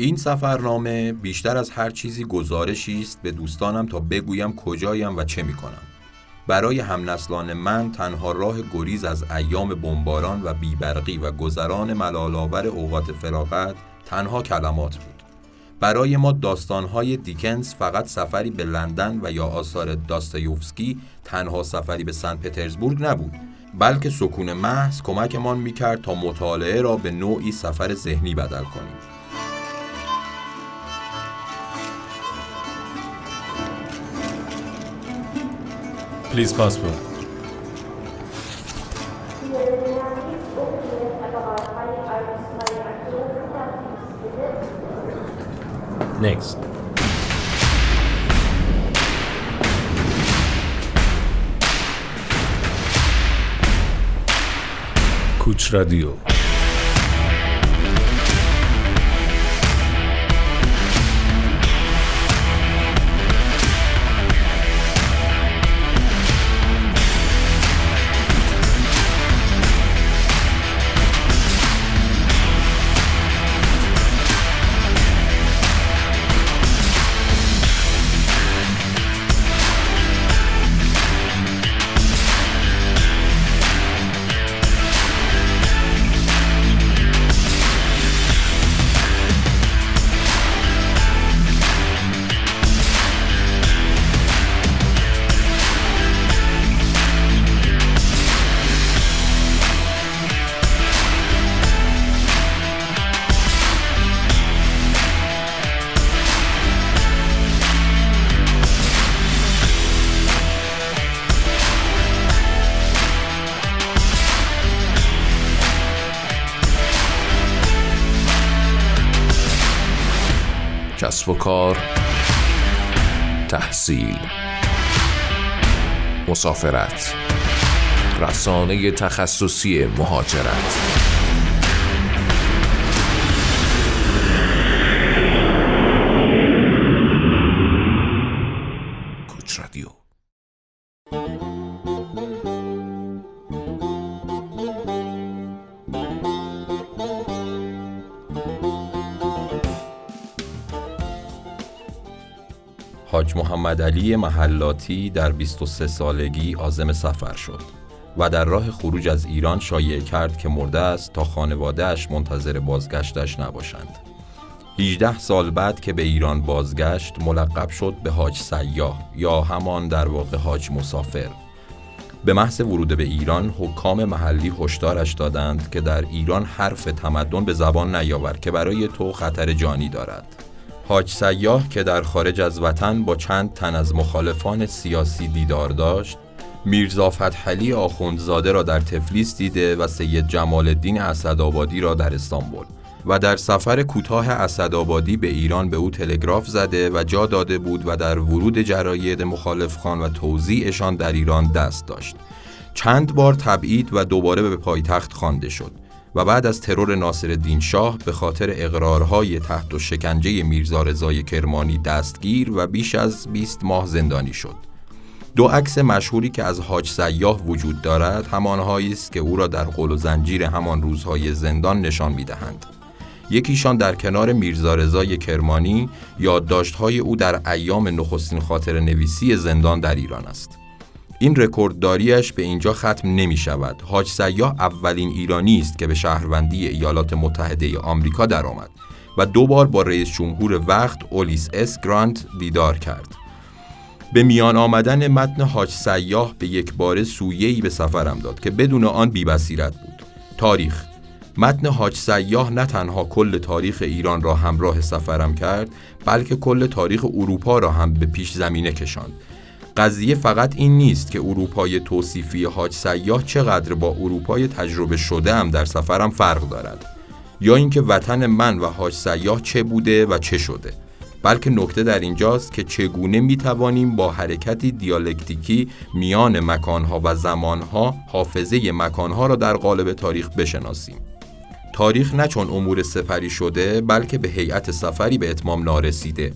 این سفرنامه بیشتر از هر چیزی گزارشی است به دوستانم تا بگویم کجایم و چه میکنم. برای همنسلان من تنها راه گریز از ایام بمباران و بیبرقی و گذران ملالآور اوقات فراغت تنها کلمات بود. برای ما داستانهای دیکنز فقط سفری به لندن و یا آثار داستایوفسکی تنها سفری به سن پترزبورگ نبود، بلکه سکون محض کمکمان میکرد تا مطالعه را به نوعی سفر ذهنی بدل کنیم. Please passport. Next. کوچ رادیو. کسب و کار، تحصیل، مسافرت، رسانه تخصصی مهاجرت. کوچ رادیو. حاج محمدعلی محلاتی در 23 سالگی عازم سفر شد و در راه خروج از ایران شایعه کرد که مرده است تا خانواده‌اش منتظر بازگشتش نباشند. 18 سال بعد که به ایران بازگشت ملقب شد به حاج سیاح یا همان در واقع حاج مسافر. به محض ورود به ایران حکام محلی هشدارش دادند که در ایران حرف تمدن به زبان نیاور که برای تو خطر جانی دارد. حاج سیاح که در خارج از وطن با چند تن از مخالفان سیاسی دیدار داشت، میرزا فتحعلی آخوندزاده را در تفلیس دیده و سید جمال الدین اسد آبادی را در استانبول و در سفر کوتاه اسد آبادی به ایران به او تلگراف زده و جا داده بود و در ورود جراید مخالفان و توزیعشان در ایران دست داشت. چند بار تبعید و دوباره به پایتخت خوانده شد و بعد از ترور ناصرالدین شاه به خاطر اقرارهای تحت شکنجه میرزا رضای کرمانی دستگیر و بیش از 20 ماه زندانی شد. دو عکس مشهوری که از حاج سیاح وجود دارد همانهایی است که او را در قل و زنجیر همان روزهای زندان نشان می‌دهند. یکیشان در کنار میرزا رضای کرمانی یادداشت‌های او در ایام نخستین خاطره نویسی زندان در ایران است. این رکوردداریش به اینجا ختم نمی شود. حاج سیاح اولین ایرانی است که به شهروندی ایالات متحده آمریکا درآمد و دو بار با رئیس جمهور وقت اولیس اس گرانت دیدار کرد. به میان آمدن متن حاج سیاح به یک باره سویه‌ای به سفرم داد که بدون آن بی‌بصیرت بود. تاریخ متن حاج سیاح نه تنها کل تاریخ ایران را همراه سفرم کرد، بلکه کل تاریخ اروپا را هم به پیش زمینه کشاند. قضیه فقط این نیست که اروپای توصیفی حاج سیاح چقدر با اروپای تجربه شده ام در سفرم فرق دارد یا اینکه وطن من و حاج سیاح چه بوده و چه شده، بلکه نکته در اینجاست که چگونه میتوانیم با حرکتی دیالکتیکی میان مکانها و زمانها حافظه مکانها را در قالب تاریخ بشناسیم. تاریخ نه چون امور سفری شده، بلکه به هیئت سفری به اتمام نارسیده.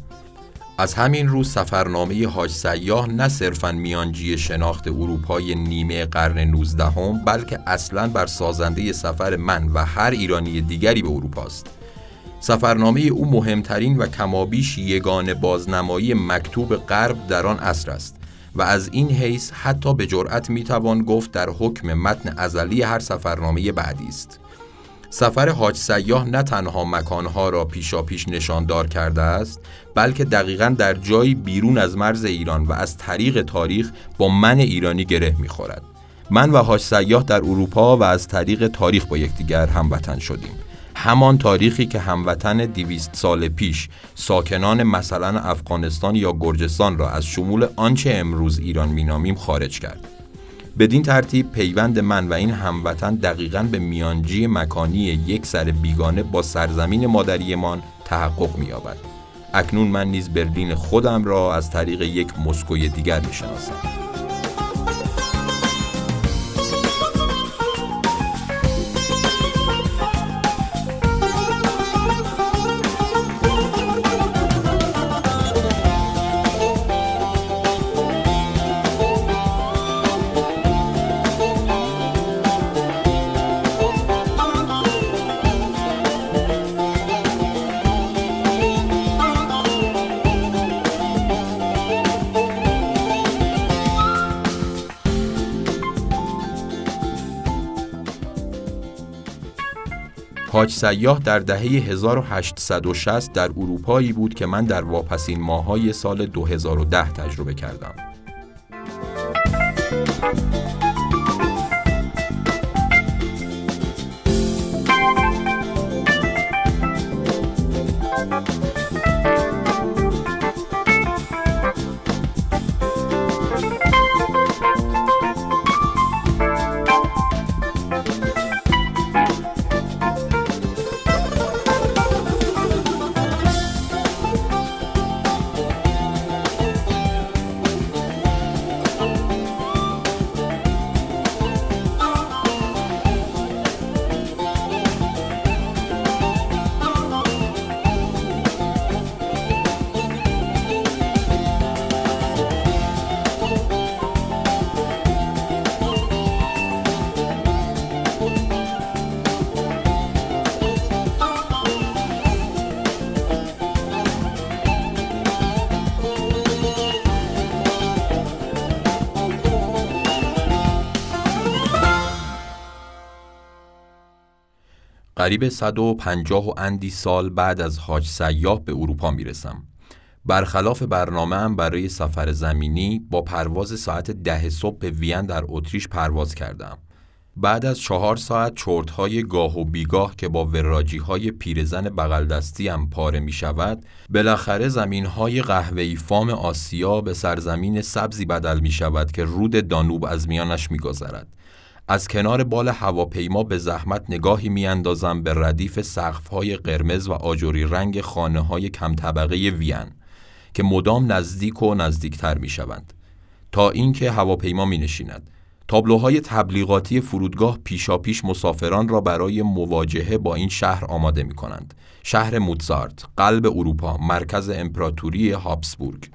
از همین رو سفرنامه حاج سیاح نه صرفاً میانجی شناخت اروپای نیمه قرن 19 هم، بلکه اصلاً بر سازنده سفر من و هر ایرانی دیگری به اروپا است. سفرنامه او مهمترین و کمابیش یگانه بازنمایی مکتوب غرب در آن عصر است و از این حیث حتی به جرأت میتوان گفت در حکم متن ازلی هر سفرنامه بعدی است. سفر حاج سیاح نه تنها مکانها را پیشاپیش نشاندار کرده است، بلکه دقیقاً در جایی بیرون از مرز ایران و از طریق تاریخ با من ایرانی گره می‌خورد. من و حاج سیاح در اروپا و از طریق تاریخ با یکدیگر هموطن شدیم. همان تاریخی که هموطن 200 سال پیش ساکنان مثلا افغانستان یا گرجستان را از شمول آنچه امروز ایران مینامیم خارج کرد. بدین ترتیب پیوند من و این هموطن دقیقاً به میانجی مکانی یک سر بیگانه با سرزمین مادریمان تحقق می‌یابد. اکنون من نیز برلین خودم را از طریق یک مسکوی دیگر می‌شناسم. حاج سیاح در دهه 1860 در اروپایی بود که من در واپسین ماه‌های سال 2010 تجربه کردم. قریب 150 و اندی سال بعد از حاج سیاح به اروپا میرسم. برخلاف برنامه‌ام برای سفر زمینی با پرواز ساعت 10 صبح به وین در اتریش پرواز کردم. بعد از 4 ساعت چرت‌های گاه و بیگاه که با وراجی‌های پیرزن بغل دستی‌ام پاره می‌شود، بالاخره زمین‌های قهوه‌ای فام آسیا به سرزمین سبزی بدل می‌شود که رود دانوب از میانش می‌گذرد. از کنار بال هواپیما به زحمت نگاهی میاندازم به ردیف سقف‌های قرمز و آجری رنگ خانه‌های کم طبقه وین که مدام نزدیک و نزدیکتر می‌شوند تا اینکه هواپیما می‌نشیند. تابلوهای تبلیغاتی فرودگاه پیشاپیش مسافران را برای مواجهه با این شهر آماده می‌کنند. شهر موزارت، قلب اروپا، مرکز امپراتوری هابسبورگ.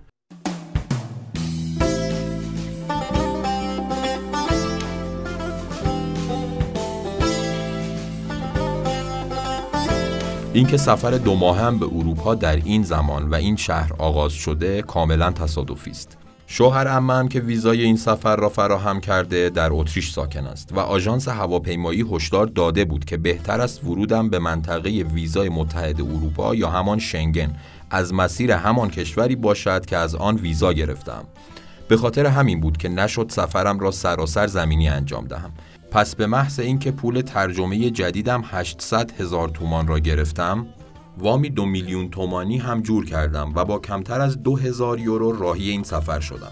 اینکه سفر 2 ماهه هم به اروپا در این زمان و این شهر آغاز شده کاملا تصادفی است. شوهر عمم که ویزای این سفر را فراهم کرده در اتریش ساکن است و آژانس هواپیمایی هشدار داده بود که بهتر است ورودم به منطقه ویزای متحد اروپا یا همان شنگن از مسیر همان کشوری باشد که از آن ویزا گرفتم. به خاطر همین بود که نشد سفرم را سراسر زمینی انجام دهم. پس به محض اینکه پول ترجمه جدیدم 800,000 تومان را گرفتم، وامی 2 میلیون تومانی هم جور کردم و با کمتر از 2,000 یورو راهی این سفر شدم.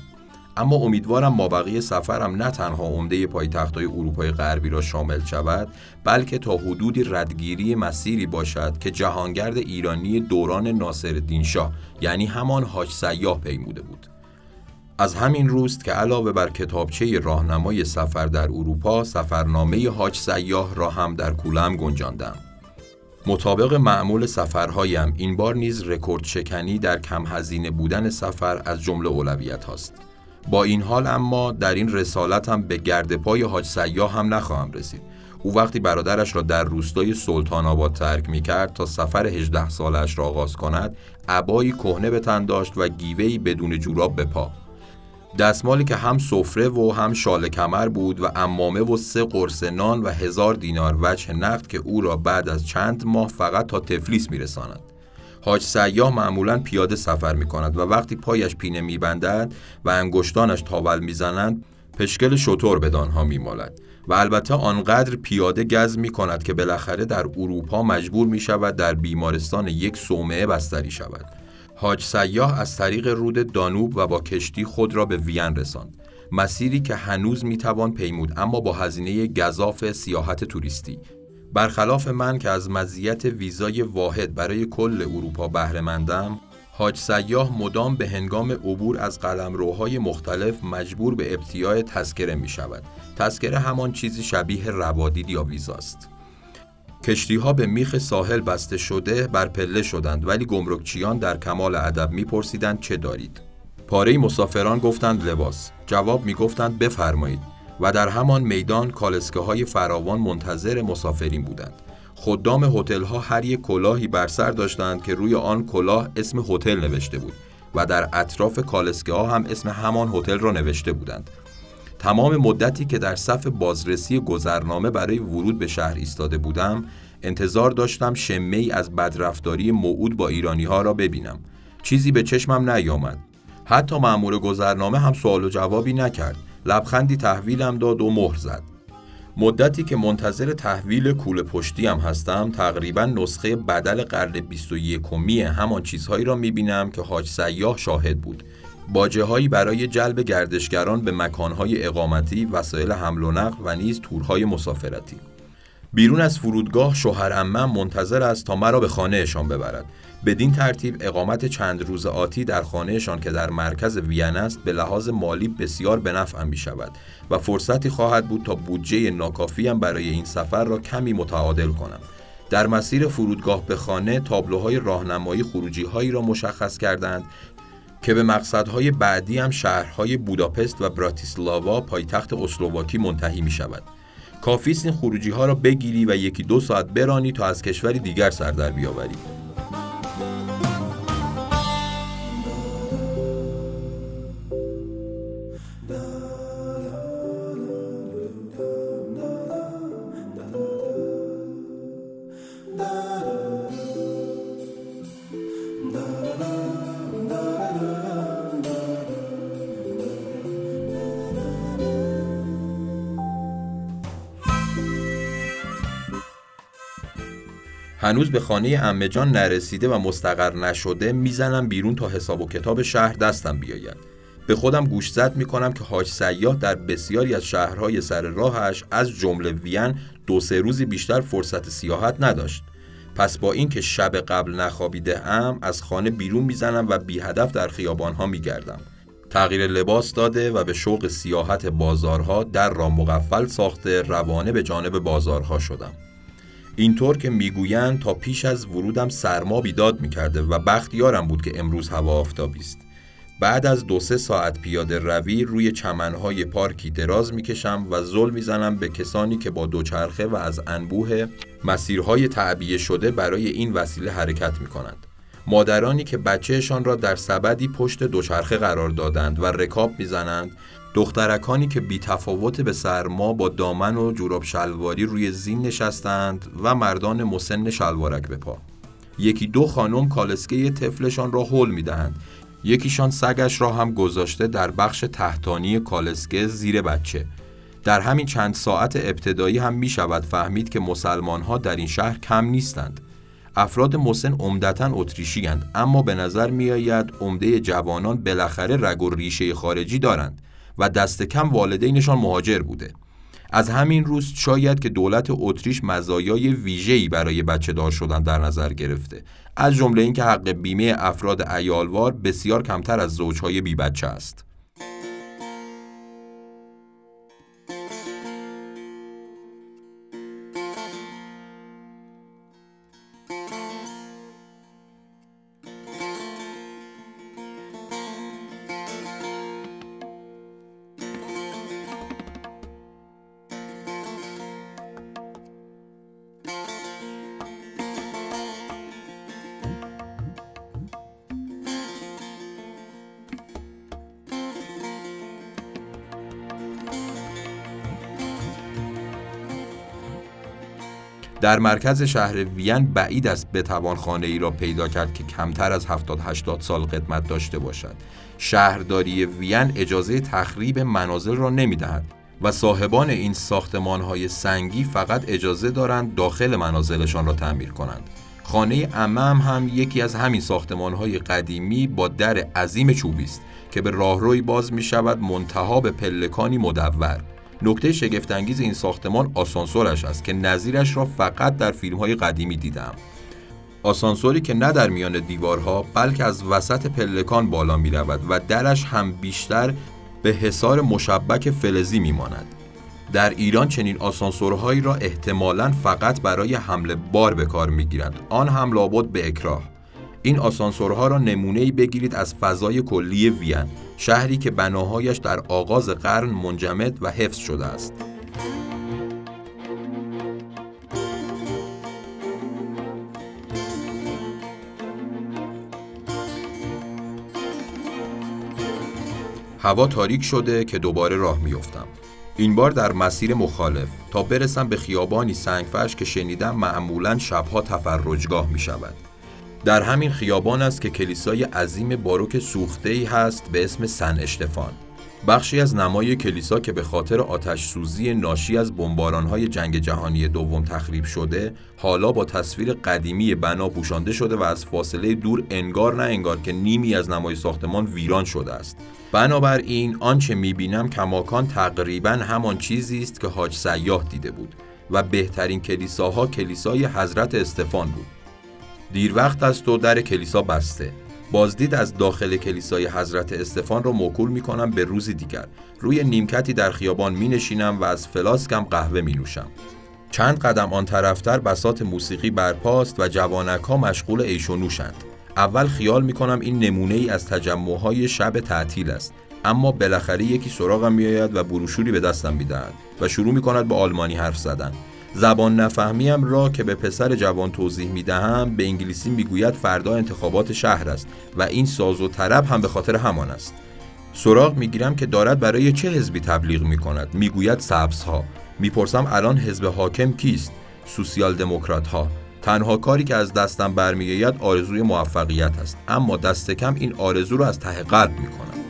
اما امیدوارم مابقی سفرم نه تنها عمده پایتخت‌های اروپای غربی را شامل شود، بلکه تا حدودی ردگیری مسیری باشد که جهانگرد ایرانی دوران ناصرالدین شاه یعنی همان حاج سیاح پیموده بود. از همین روست که علاوه بر کتابچه راهنمای سفر در اروپا، سفرنامه حاج سیاح را هم در کوله‌ام گنجاندم. مطابق معمول سفرهایم این بار نیز رکورد شکنی در کم هزینه بودن سفر از جمله اولویت هاست. با این حال اما در این رسالتم به گردپای حاج سیاح هم نخواهم رسید. او وقتی برادرش را در روستای سلطان آباد ترک می‌کرد تا سفر 18 سالش را آغاز کند، عبایی کهنه به تن داشت و گیوه‌ای بدون جوراب به پا. دستمالی که هم سفره و هم شال کمر بود و عمامه و 3 قرص نان و 1000 دینار وجه نقد که او را بعد از چند ماه فقط تا تفلیس می‌رساند. حاج سیاح معمولاً پیاده سفر می‌کند و وقتی پایش پینه می‌بندد و انگشتانش تاول می‌زنند، پشکل شتر به دانها می‌مالد و البته آنقدر پیاده گز می‌کند که بالاخره در اروپا مجبور می‌شود در بیمارستان یک صومعه بستری شود. حاج سیاح از طریق رود دانوب و با کشتی خود را به وین رساند، مسیری که هنوز می‌توان پیمود اما با هزینه گزاف سیاحت توریستی. برخلاف من که از مزیت ویزای واحد برای کل اروپا بهره‌مندم، حاج سیاح مدام به هنگام عبور از قلمروهای مختلف مجبور به ابتیاع تذکره می شود. تذکره همان چیزی شبیه روادید یا ویزاست. کشتی‌ها به میخ ساحل بسته شده بر پله شدند، ولی گمرکچیان در کمال ادب می‌پرسیدند چه دارید. پاره مسافران گفتند لباس، جواب می‌گفتند بفرمایید و در همان میدان کالسکه‌های فراوان منتظر مسافرین بودند. خدام هتل‌ها هر یک کلاهی بر سر داشتند که روی آن کلاه اسم هتل نوشته بود و در اطراف کالسکه‌ها هم اسم همان هتل را نوشته بودند. تمام مدتی که در صف بازرسی گذرنامه برای ورود به شهر ایستاده بودم، انتظار داشتم شمه‌ای از بدرفتاری موعود با ایرانی‌ها را ببینم. چیزی به چشمم نیامد. حتی مأمور گذرنامه هم سوال و جوابی نکرد. لبخندی تحویلم داد و مهر زد. مدتی که منتظر تحویل کوله پشتی هم هستم، تقریباً نسخه بدل قرن 21م همان چیزهایی را می‌بینم که حاج سیاح شاهد بود. باجه‌هایی برای جلب گردشگران به مکان‌های اقامتی، وسایل حمل و نقل و نیز تورهای مسافرتی. بیرون از فرودگاه شوهر عمم منتظر است تا مرا به خانه‌شان ببرد. بدین ترتیب اقامت چند روز آتی در خانه‌شان که در مرکز وین است به لحاظ مالی بسیار به نفعم می‌شود و فرصتی خواهد بود تا بودجه ناکافیم برای این سفر را کمی متعادل کنم. در مسیر فرودگاه به خانه تابلوهای راهنمایی خروجی‌هایی را مشخص کردند که به مقصدهای بعدی هم شهرهای بوداپست و براتیسلاوا پایتخت اسلوواکی منتهی می‌شود. کافی است این خروجی‌ها را بگیری و 1-2 ساعت برانی تا از کشوری دیگر سر در بیاوری. هنوز به خانه عمه جان نرسیده و مستقر نشده میزنم بیرون تا حساب و کتاب شهر دستم بیاید. به خودم گوشزد میکنم که حاج سیاح در بسیاری از شهرهای سر راهش از جمله وین 2-3 روزی بیشتر فرصت سیاحت نداشت. پس با این که شب قبل نخوابیده ام از خانه بیرون میزنم و بی هدف در خیابانها میگردم. تغییر لباس داده و به شوق سیاحت بازارها در را مغفل ساخته روانه به جانب بازارها شدم. اینطور که میگویند تا پیش از ورودم سرما بیداد میکرده و بختیارم بود که امروز هوا آفتابی است. بعد از 2-3 ساعت پیاده روی روی چمنهای پارکی دراز میکشم و زل میزنم به کسانی که با دوچرخه و از انبوه مسیرهای تعبیه شده برای این وسیله حرکت میکنند. مادرانی که بچهشان را در سبدی پشت دوچرخه قرار دادند و رکاب میزنند، دخترکانی که بی تفاوت به سرما با دامن و جوراب شلواری روی زین نشستند و مردان مسن شلوارک به پا. 1-2 خانم کالسکه طفلشان را هل می دهند. یکیشان سگش را هم گذاشته در بخش تحتانی کالسکه زیر بچه. در همین چند ساعت ابتدایی هم می شود فهمید که مسلمان ها در این شهر کم نیستند. افراد مسن عمدتاً اتریشی اند، اما به نظر می آید عمده جوانان بالاخره رگ و ریشه خارجی دارند و دست کم والدینشان مهاجر بوده. از همین روز شاید که دولت اتریش مزایای ویژه‌ای برای بچه دار شدن در نظر گرفته، از جمله اینکه حق بیمه افراد عیالوار بسیار کمتر از زوجهای بی بچه است. در مرکز شهر وین بعید از بتوان خانه ای را پیدا کرد که کمتر از 70-80 سال قدمت داشته باشد. شهرداری وین اجازه تخریب منازل را نمی دهد و صاحبان این ساختمان‌های سنگی فقط اجازه دارند داخل منازلشان را تعمیر کنند. خانه عمم هم یکی از همین ساختمان‌های قدیمی با در عظیم چوبی است که به راهروی باز می‌شود منتهی به پلکانی مدور. نکته شگفت‌انگیز این ساختمان آسانسورش است که نظیرش را فقط در فیلم‌های قدیمی دیدم. آسانسوری که نه در میان دیوارها بلکه از وسط پلکان بالا می‌رود و درش هم بیشتر به حصار مشبک فلزی می‌ماند. در ایران چنین آسانسورهایی را احتمالاً فقط برای حمل بار به کار می‌گیرند، آن هم لابد به اکراه. این آسانسورها را نمونه‌ای بگیرید از فضای کلی وین، شهری که بناهایش در آغاز قرن منجمد و حفظ شده است. هوا تاریک شده که دوباره راه می‌افتم. این بار در مسیر مخالف تا برسم به خیابانی سنگفرش که شنیدم معمولاً شبها تفرجگاه می شود. در همین خیابان است که کلیسای عظیم باروک سوخته‌ای هست به اسم سن اشتفان. بخشی از نمای کلیسا که به خاطر آتش سوزی ناشی از بمباران‌های جنگ جهانی دوم تخریب شده، حالا با تصویر قدیمی بنا پوشانده شده و از فاصله دور انگار نه انگار که نیمی از نمای ساختمان ویران شده است. بنابراین آنچه می‌بینم کماکان تقریباً همان چیزی است که حاج سیاح دیده بود و بهترین کلیساها کلیسای حضرت استفان بود. دیر وقت است و در کلیسا بسته. بازدید از داخل کلیسای حضرت استفان را موکول می‌کنم به روزی دیگر. روی نیمکتی در خیابان می‌نشینم و از فلاسکم قهوه می‌نوشم. چند قدم آن طرفتر بساط موسیقی برپاست و جوانک‌ها مشغول عیش و نوشند. اول خیال می‌کنم این نمونه‌ای از تجمع‌های شب تعطیل است، اما بالاخره یکی سراغم می‌آید و بروشوری به دستم می‌دهد و شروع می‌کند به آلمانی حرف زدن. زبان نفهمیم را که به پسر جوان توضیح میدهم به انگلیسی میگوید فردا انتخابات شهر است و این ساز و طرب هم به خاطر همان است. سراغ میگیرم که دارد برای چه حزبی تبلیغ میکند. میگوید سبزها. میپرسم الان حزب حاکم کیست؟ سوسیال دموکرات ها. تنها کاری که از دستم برمیآید آرزوی موفقیت است، اما دست کم این آرزو را از ته قلب میکنم.